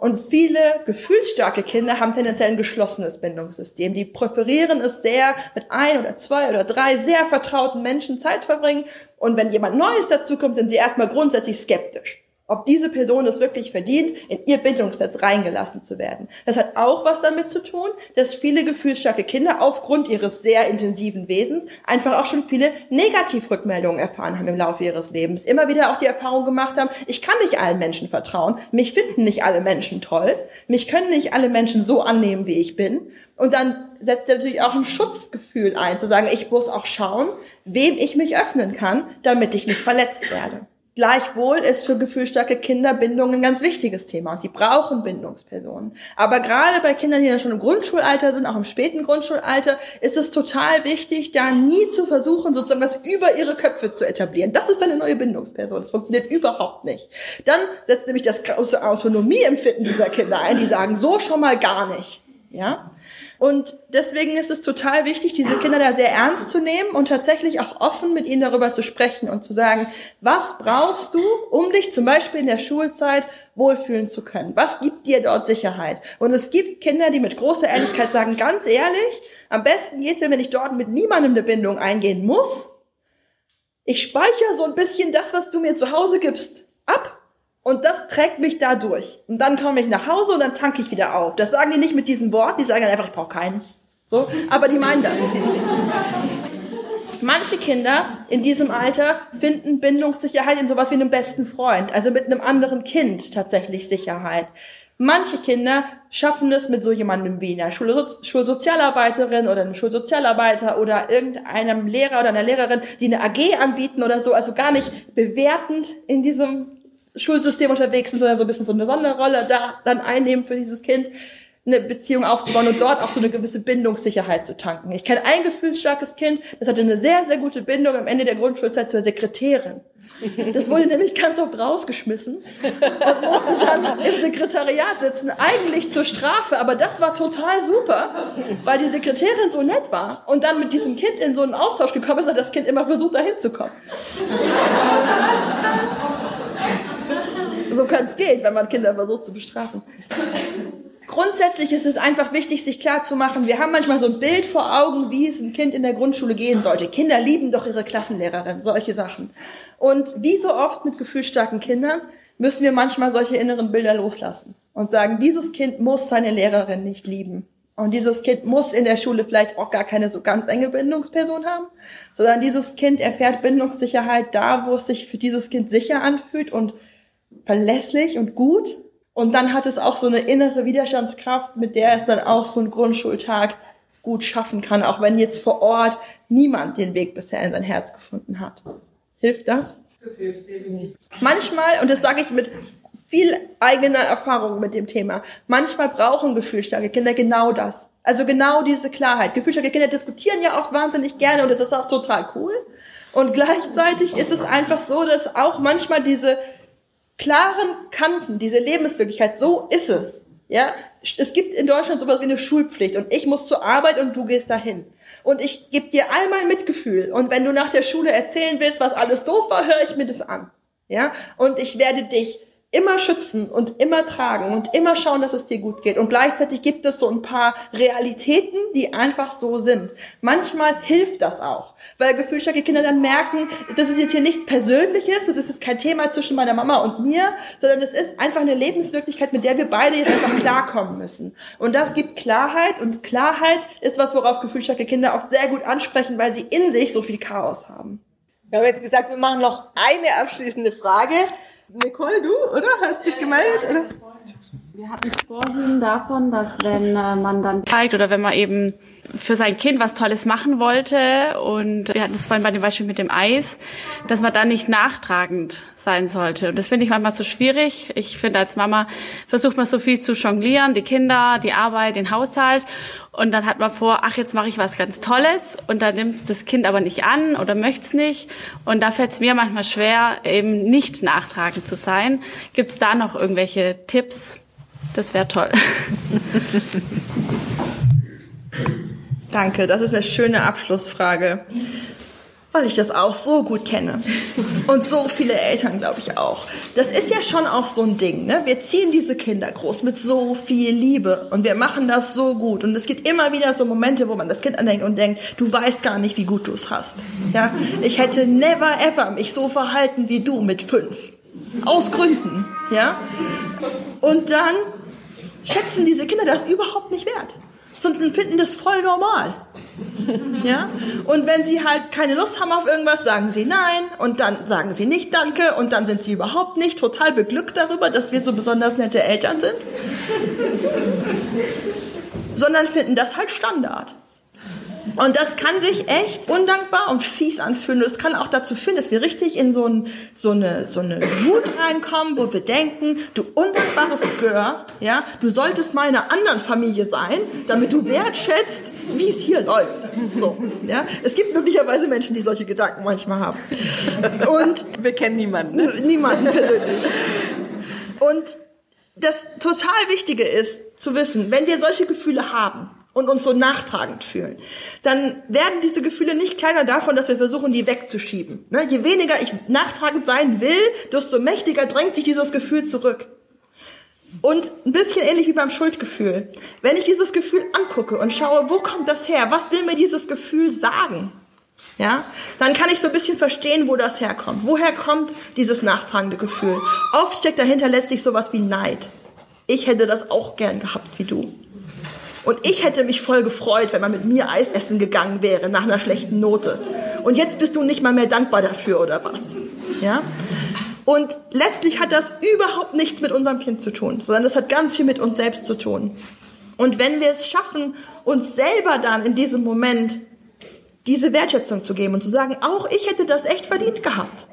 Und viele gefühlsstarke Kinder haben tendenziell ein geschlossenes Bindungssystem. Die präferieren es sehr, mit 1 oder 2 oder 3 sehr vertrauten Menschen Zeit verbringen. Und wenn jemand Neues dazukommt, sind sie erstmal grundsätzlich skeptisch. ob diese Person es wirklich verdient, in ihr Bindungsnetz reingelassen zu werden. Das hat auch was damit zu tun, dass viele gefühlsstarke Kinder aufgrund ihres sehr intensiven Wesens einfach auch schon viele Negativrückmeldungen erfahren haben im Laufe ihres Lebens. Immer wieder auch die Erfahrung gemacht haben, ich kann nicht allen Menschen vertrauen, mich finden nicht alle Menschen toll, mich können nicht alle Menschen so annehmen, wie ich bin. Und dann setzt natürlich auch ein Schutzgefühl ein, zu sagen, ich muss auch schauen, wem ich mich öffnen kann, damit ich nicht verletzt werde. Gleichwohl ist für gefühlsstarke Kinder Bindung ein ganz wichtiges Thema und sie brauchen Bindungspersonen. Aber gerade bei Kindern, die dann schon im Grundschulalter sind, auch im späten Grundschulalter, ist es total wichtig, da nie zu versuchen, sozusagen das über ihre Köpfe zu etablieren. Das ist eine neue Bindungsperson. Das funktioniert überhaupt nicht. Dann setzt nämlich das große Autonomieempfinden dieser Kinder ein. Die sagen, so schon mal gar nicht. Ja? Und deswegen ist es total wichtig, diese Kinder da sehr ernst zu nehmen und tatsächlich auch offen mit ihnen darüber zu sprechen und zu sagen, was brauchst du, um dich zum Beispiel in der Schulzeit wohlfühlen zu können? Was gibt dir dort Sicherheit? Und es gibt Kinder, die mit großer Ehrlichkeit sagen, ganz ehrlich, am besten geht's mir, wenn ich dort mit niemandem eine Bindung eingehen muss. Ich speichere so ein bisschen das, was du mir zu Hause gibst, ab. Und das trägt mich da durch. Und dann komme ich nach Hause und dann tanke ich wieder auf. Das sagen die nicht mit diesen Worten, die sagen dann einfach, ich brauche keinen. So, aber die meinen das. Manche Kinder in diesem Alter finden Bindungssicherheit in sowas wie einem besten Freund, also mit einem anderen Kind tatsächlich Sicherheit. Manche Kinder schaffen es mit so jemandem wie einer Schulsozialarbeiterin oder einem Schulsozialarbeiter oder irgendeinem Lehrer oder einer Lehrerin, die eine AG anbieten oder so, also gar nicht bewertend in diesem Schulsystem unterwegs sind, sondern so ein bisschen so eine Sonderrolle da dann einnehmen für dieses Kind, eine Beziehung aufzubauen und dort auch so eine gewisse Bindungssicherheit zu tanken. Ich kenne ein gefühlsstarkes Kind, das hatte eine sehr, sehr gute Bindung am Ende der Grundschulzeit zur Sekretärin. Das wurde nämlich ganz oft rausgeschmissen und musste dann im Sekretariat sitzen, eigentlich zur Strafe, aber das war total super, weil die Sekretärin so nett war und dann mit diesem Kind in so einen Austausch gekommen ist, hat das Kind immer versucht, da hinzukommen. So kann es gehen, wenn man Kinder versucht zu bestrafen. Grundsätzlich ist es einfach wichtig, sich klar zu machen, wir haben manchmal so ein Bild vor Augen, wie es einem Kind in der Grundschule gehen sollte. Kinder lieben doch ihre Klassenlehrerin, solche Sachen. Und wie so oft mit gefühlsstarken Kindern müssen wir manchmal solche inneren Bilder loslassen und sagen, dieses Kind muss seine Lehrerin nicht lieben. Und dieses Kind muss in der Schule vielleicht auch gar keine so ganz enge Bindungsperson haben, sondern dieses Kind erfährt Bindungssicherheit da, wo es sich für dieses Kind sicher anfühlt und verlässlich und gut. Und dann hat es auch so eine innere Widerstandskraft, mit der es dann auch so einen Grundschultag gut schaffen kann, auch wenn jetzt vor Ort niemand den Weg bisher in sein Herz gefunden hat. Hilft das? Das hilft definitiv. Manchmal, und das sage ich mit viel eigener Erfahrung mit dem Thema, manchmal brauchen gefühlsstarke Kinder genau das. Also genau diese Klarheit. Gefühlsstarke Kinder diskutieren ja oft wahnsinnig gerne und das ist auch total cool. Und gleichzeitig ist es einfach so, dass auch manchmal diese klaren Kanten, diese Lebenswirklichkeit, so ist es. Ja? Es gibt in Deutschland sowas wie eine Schulpflicht und ich muss zur Arbeit und du gehst dahin. Und ich gebe dir all mein Mitgefühl und wenn du nach der Schule erzählen willst, was alles doof war, höre ich mir das an. Ja? Und ich werde dich immer schützen und immer tragen und immer schauen, dass es dir gut geht. Und gleichzeitig gibt es so ein paar Realitäten, die einfach so sind. Manchmal hilft das auch, weil gefühlsstarke Kinder dann merken, das ist jetzt hier nichts Persönliches, das ist jetzt kein Thema zwischen meiner Mama und mir, sondern es ist einfach eine Lebenswirklichkeit, mit der wir beide jetzt einfach klarkommen müssen. Und das gibt Klarheit und Klarheit ist was, worauf gefühlsstarke Kinder oft sehr gut ansprechen, weil sie in sich so viel Chaos haben. Wir haben jetzt gesagt, wir machen noch eine abschließende Frage. Nicole, du, oder? Hast dich gemeldet, oder? Wir hatten vorhin davon, dass wenn man dann zeigt oder wenn man eben für sein Kind was Tolles machen wollte und wir hatten es vorhin bei dem Beispiel mit dem Eis, dass man da nicht nachtragend sein sollte. Und das finde ich manchmal so schwierig. Ich finde, als Mama versucht man so viel zu jonglieren, die Kinder, die Arbeit, den Haushalt. Und dann hat man vor, ach, jetzt mache ich was ganz Tolles und dann nimmt es das Kind aber nicht an oder möchte es nicht. Und da fällt es mir manchmal schwer, eben nicht nachtragend zu sein. Gibt es da noch irgendwelche Tipps? Das wäre toll. Danke, das ist eine schöne Abschlussfrage, weil ich das auch so gut kenne. Und so viele Eltern, glaube ich, auch. Das ist ja schon auch so ein Ding, ne? Wir ziehen diese Kinder groß mit so viel Liebe und wir machen das so gut. Und es gibt immer wieder so Momente, wo man das Kind andenkt und denkt, du weißt gar nicht, wie gut du es hast. Ja? Ich hätte never ever mich so verhalten wie du mit 5. Aus Gründen, ja. Und dann schätzen diese Kinder das überhaupt nicht wert, sondern finden das voll normal. Ja? Und wenn sie halt keine Lust haben auf irgendwas, sagen sie nein und dann sagen sie nicht danke und dann sind sie überhaupt nicht total beglückt darüber, dass wir so besonders nette Eltern sind, sondern finden das halt Standard. Und das kann sich echt undankbar und fies anfühlen. Und das kann auch dazu führen, dass wir richtig in so eine Wut reinkommen, wo wir denken, du undankbares Gör, ja, du solltest mal in einer anderen Familie sein, damit du wertschätzt, wie es hier läuft. So, ja. Es gibt möglicherweise Menschen, die solche Gedanken manchmal haben. Und wir kennen niemanden, ne? Niemanden persönlich. Und das total Wichtige ist zu wissen, wenn wir solche Gefühle haben und uns so nachtragend fühlen, dann werden diese Gefühle nicht kleiner davon, dass wir versuchen, die wegzuschieben. Ne? Je weniger ich nachtragend sein will, desto mächtiger drängt sich dieses Gefühl zurück. Und ein bisschen ähnlich wie beim Schuldgefühl. Wenn ich dieses Gefühl angucke und schaue, wo kommt das her? Was will mir dieses Gefühl sagen? Ja, dann kann ich so ein bisschen verstehen, wo das herkommt. Woher kommt dieses nachtragende Gefühl? Oft steckt dahinter letztlich sowas wie Neid. Ich hätte das auch gern gehabt wie du. Und ich hätte mich voll gefreut, wenn man mit mir Eis essen gegangen wäre nach einer schlechten Note. Und jetzt bist du nicht mal mehr dankbar dafür oder was? Ja? Und letztlich hat das überhaupt nichts mit unserem Kind zu tun, sondern das hat ganz viel mit uns selbst zu tun. Und wenn wir es schaffen, uns selber dann in diesem Moment diese Wertschätzung zu geben und zu sagen, auch ich hätte das echt verdient gehabt.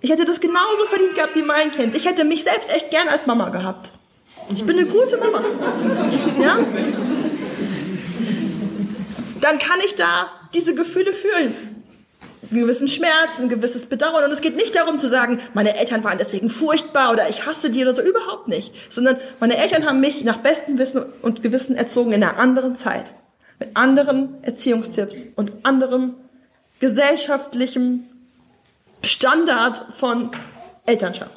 Ich hätte das genauso verdient gehabt wie mein Kind. Ich hätte mich selbst echt gern als Mama gehabt. Ich bin eine gute Mama. Ja? Dann kann ich da diese Gefühle fühlen. Einen gewissen Schmerz, ein gewisses Bedauern. Und es geht nicht darum zu sagen, meine Eltern waren deswegen furchtbar oder ich hasse die oder so. Überhaupt nicht. Sondern meine Eltern haben mich nach bestem Wissen und Gewissen erzogen in einer anderen Zeit. Mit anderen Erziehungstipps und anderem gesellschaftlichem Standard von Elternschaft.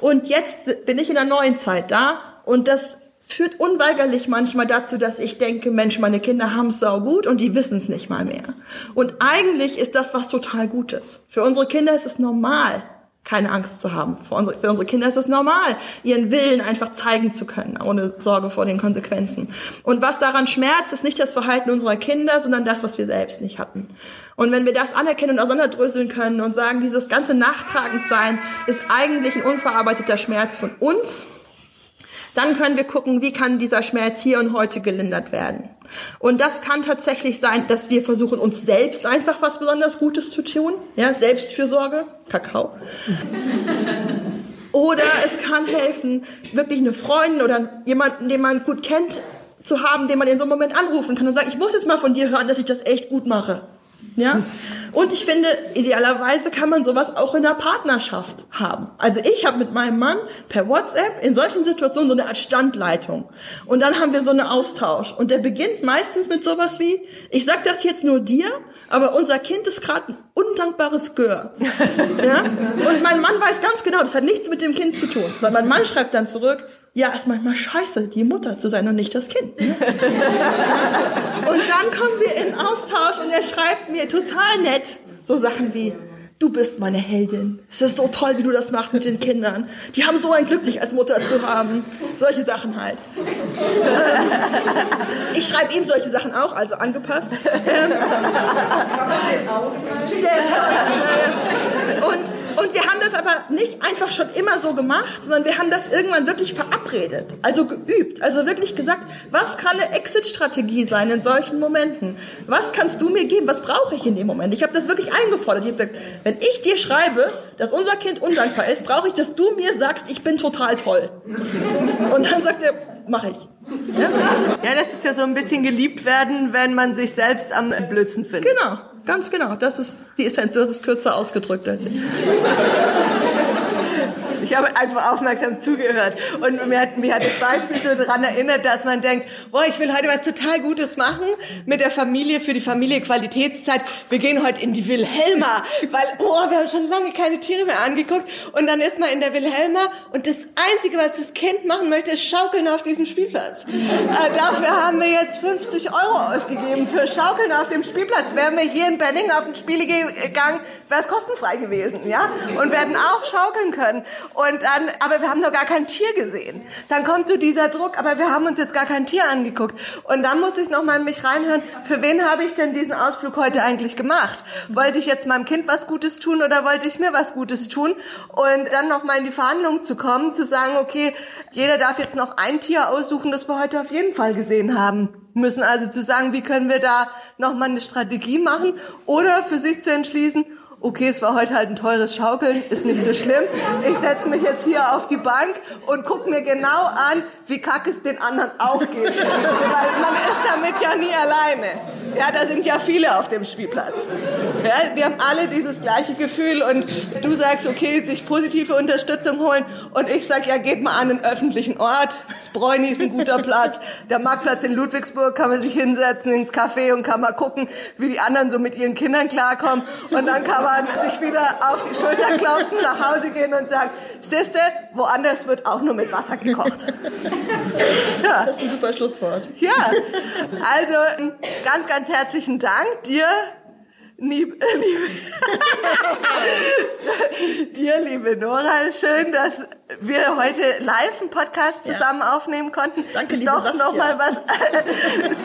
Und jetzt bin ich in einer neuen Zeit da und das führt unweigerlich manchmal dazu, dass ich denke, Mensch, meine Kinder haben es saugut und die wissen es nicht mal mehr. Und eigentlich ist das was total Gutes. Für unsere Kinder ist es normal, keine Angst zu haben. Für unsere Kinder ist es normal, ihren Willen einfach zeigen zu können, ohne Sorge vor den Konsequenzen. Und was daran schmerzt, ist nicht das Verhalten unserer Kinder, sondern das, was wir selbst nicht hatten. Und wenn wir das anerkennen und auseinanderdröseln können und sagen, dieses ganze Nachtragendsein ist eigentlich ein unverarbeiteter Schmerz von uns, dann können wir gucken, wie kann dieser Schmerz hier und heute gelindert werden. Und das kann tatsächlich sein, dass wir versuchen, uns selbst einfach was besonders Gutes zu tun. Ja, Selbstfürsorge, Kakao. Oder es kann helfen, wirklich eine Freundin oder jemanden, den man gut kennt, zu haben, den man in so einem Moment anrufen kann und sagen, ich muss jetzt mal von dir hören, dass ich das echt gut mache. Ja? Und ich finde, idealerweise kann man sowas auch in einer Partnerschaft haben. Also ich habe mit meinem Mann per WhatsApp in solchen Situationen so eine Art Standleitung. Und dann haben wir so einen Austausch. Und der beginnt meistens mit sowas wie, ich sag das jetzt nur dir, aber unser Kind ist gerade ein undankbares Gör. Ja? Und mein Mann weiß ganz genau, das hat nichts mit dem Kind zu tun. Sondern mein Mann schreibt dann zurück, ja, ist manchmal scheiße, die Mutter zu sein und nicht das Kind. Ne? Und dann kommen wir in Austausch und er schreibt mir total nett so Sachen wie, du bist meine Heldin, es ist so toll, wie du das machst mit den Kindern. Die haben so ein Glück, dich als Mutter zu haben. Solche Sachen halt. Ich schreibe ihm solche Sachen auch, also angepasst. Und wir haben das aber nicht einfach schon immer so gemacht, sondern wir haben das irgendwann wirklich verabredet, also geübt, also wirklich gesagt, was kann eine Exit-Strategie sein in solchen Momenten? Was kannst du mir geben? Was brauche ich in dem Moment? Ich habe das wirklich eingefordert. Ich habe gesagt, wenn ich dir schreibe, dass unser Kind undankbar ist, brauche ich, dass du mir sagst, ich bin total toll. Und dann sagt er, mache ich. Ja? Ja, das ist ja so ein bisschen geliebt werden, wenn man sich selbst am Blödsinn findet. Genau. Ganz genau, das ist die Essenz, du hast es kürzer ausgedrückt als ich. Ich habe einfach aufmerksam zugehört und mir hat das Beispiel so daran erinnert, dass man denkt, boah, ich will heute was total Gutes machen mit der Familie, für die Familie Qualitätszeit. Wir gehen heute in die Wilhelma, weil wir haben schon lange keine Tiere mehr angeguckt und dann ist man in der Wilhelma und das Einzige, was das Kind machen möchte, ist schaukeln auf diesem Spielplatz. Dafür haben wir jetzt 50 € ausgegeben für Schaukeln auf dem Spielplatz. Wären wir hier in Benningen auf den Spiel gegangen, wäre es kostenfrei gewesen, ja? Und wir hätten auch schaukeln können. Und dann, aber wir haben noch gar kein Tier gesehen. Dann kommt so dieser Druck, aber wir haben uns jetzt gar kein Tier angeguckt. Und dann muss ich nochmal in mich reinhören, für wen habe ich denn diesen Ausflug heute eigentlich gemacht? Wollte ich jetzt meinem Kind was Gutes tun oder wollte ich mir was Gutes tun? Und dann nochmal in die Verhandlung zu kommen, zu sagen, okay, jeder darf jetzt noch ein Tier aussuchen, das wir heute auf jeden Fall gesehen haben müssen. Also zu sagen, wie können wir da nochmal eine Strategie machen oder für sich zu entschließen, okay, es war heute halt ein teures Schaukeln, ist nicht so schlimm. Ich setze mich jetzt hier auf die Bank und gucke mir genau an, wie kacke es den anderen auch geht. Weil man ist damit ja nie alleine. Ja, da sind ja viele auf dem Spielplatz. Ja, die haben alle dieses gleiche Gefühl und du sagst, okay, sich positive Unterstützung holen und ich sag, ja, geht mal an einen öffentlichen Ort. Das Bräuni ist ein guter Platz. Der Marktplatz in Ludwigsburg, kann man sich hinsetzen ins Café und kann mal gucken, wie die anderen so mit ihren Kindern klarkommen und dann kann man sich wieder auf die Schulter klopfen, nach Hause gehen und sagen, siehste, woanders wird auch nur mit Wasser gekocht. Ja. Das ist ein super Schlusswort. Ja, also ganz, ganz herzlichen Dank dir, liebe Nora, schön, dass wir heute live einen Podcast zusammen aufnehmen konnten. Danke, liebe Saskia. Ist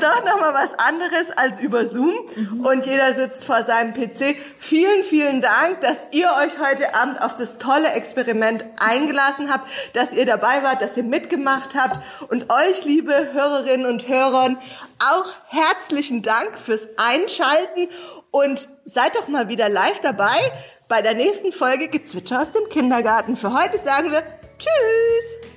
doch noch mal was anderes als über Zoom. Mhm. Und jeder sitzt vor seinem PC. Vielen, vielen Dank, dass ihr euch heute Abend auf das tolle Experiment eingelassen habt, dass ihr dabei wart, dass ihr mitgemacht habt. Und euch, liebe Hörerinnen und Hörern, auch herzlichen Dank fürs Einschalten und seid doch mal wieder live dabei bei der nächsten Folge Gezwitscher aus dem Kindergarten. Für heute sagen wir Tschüss!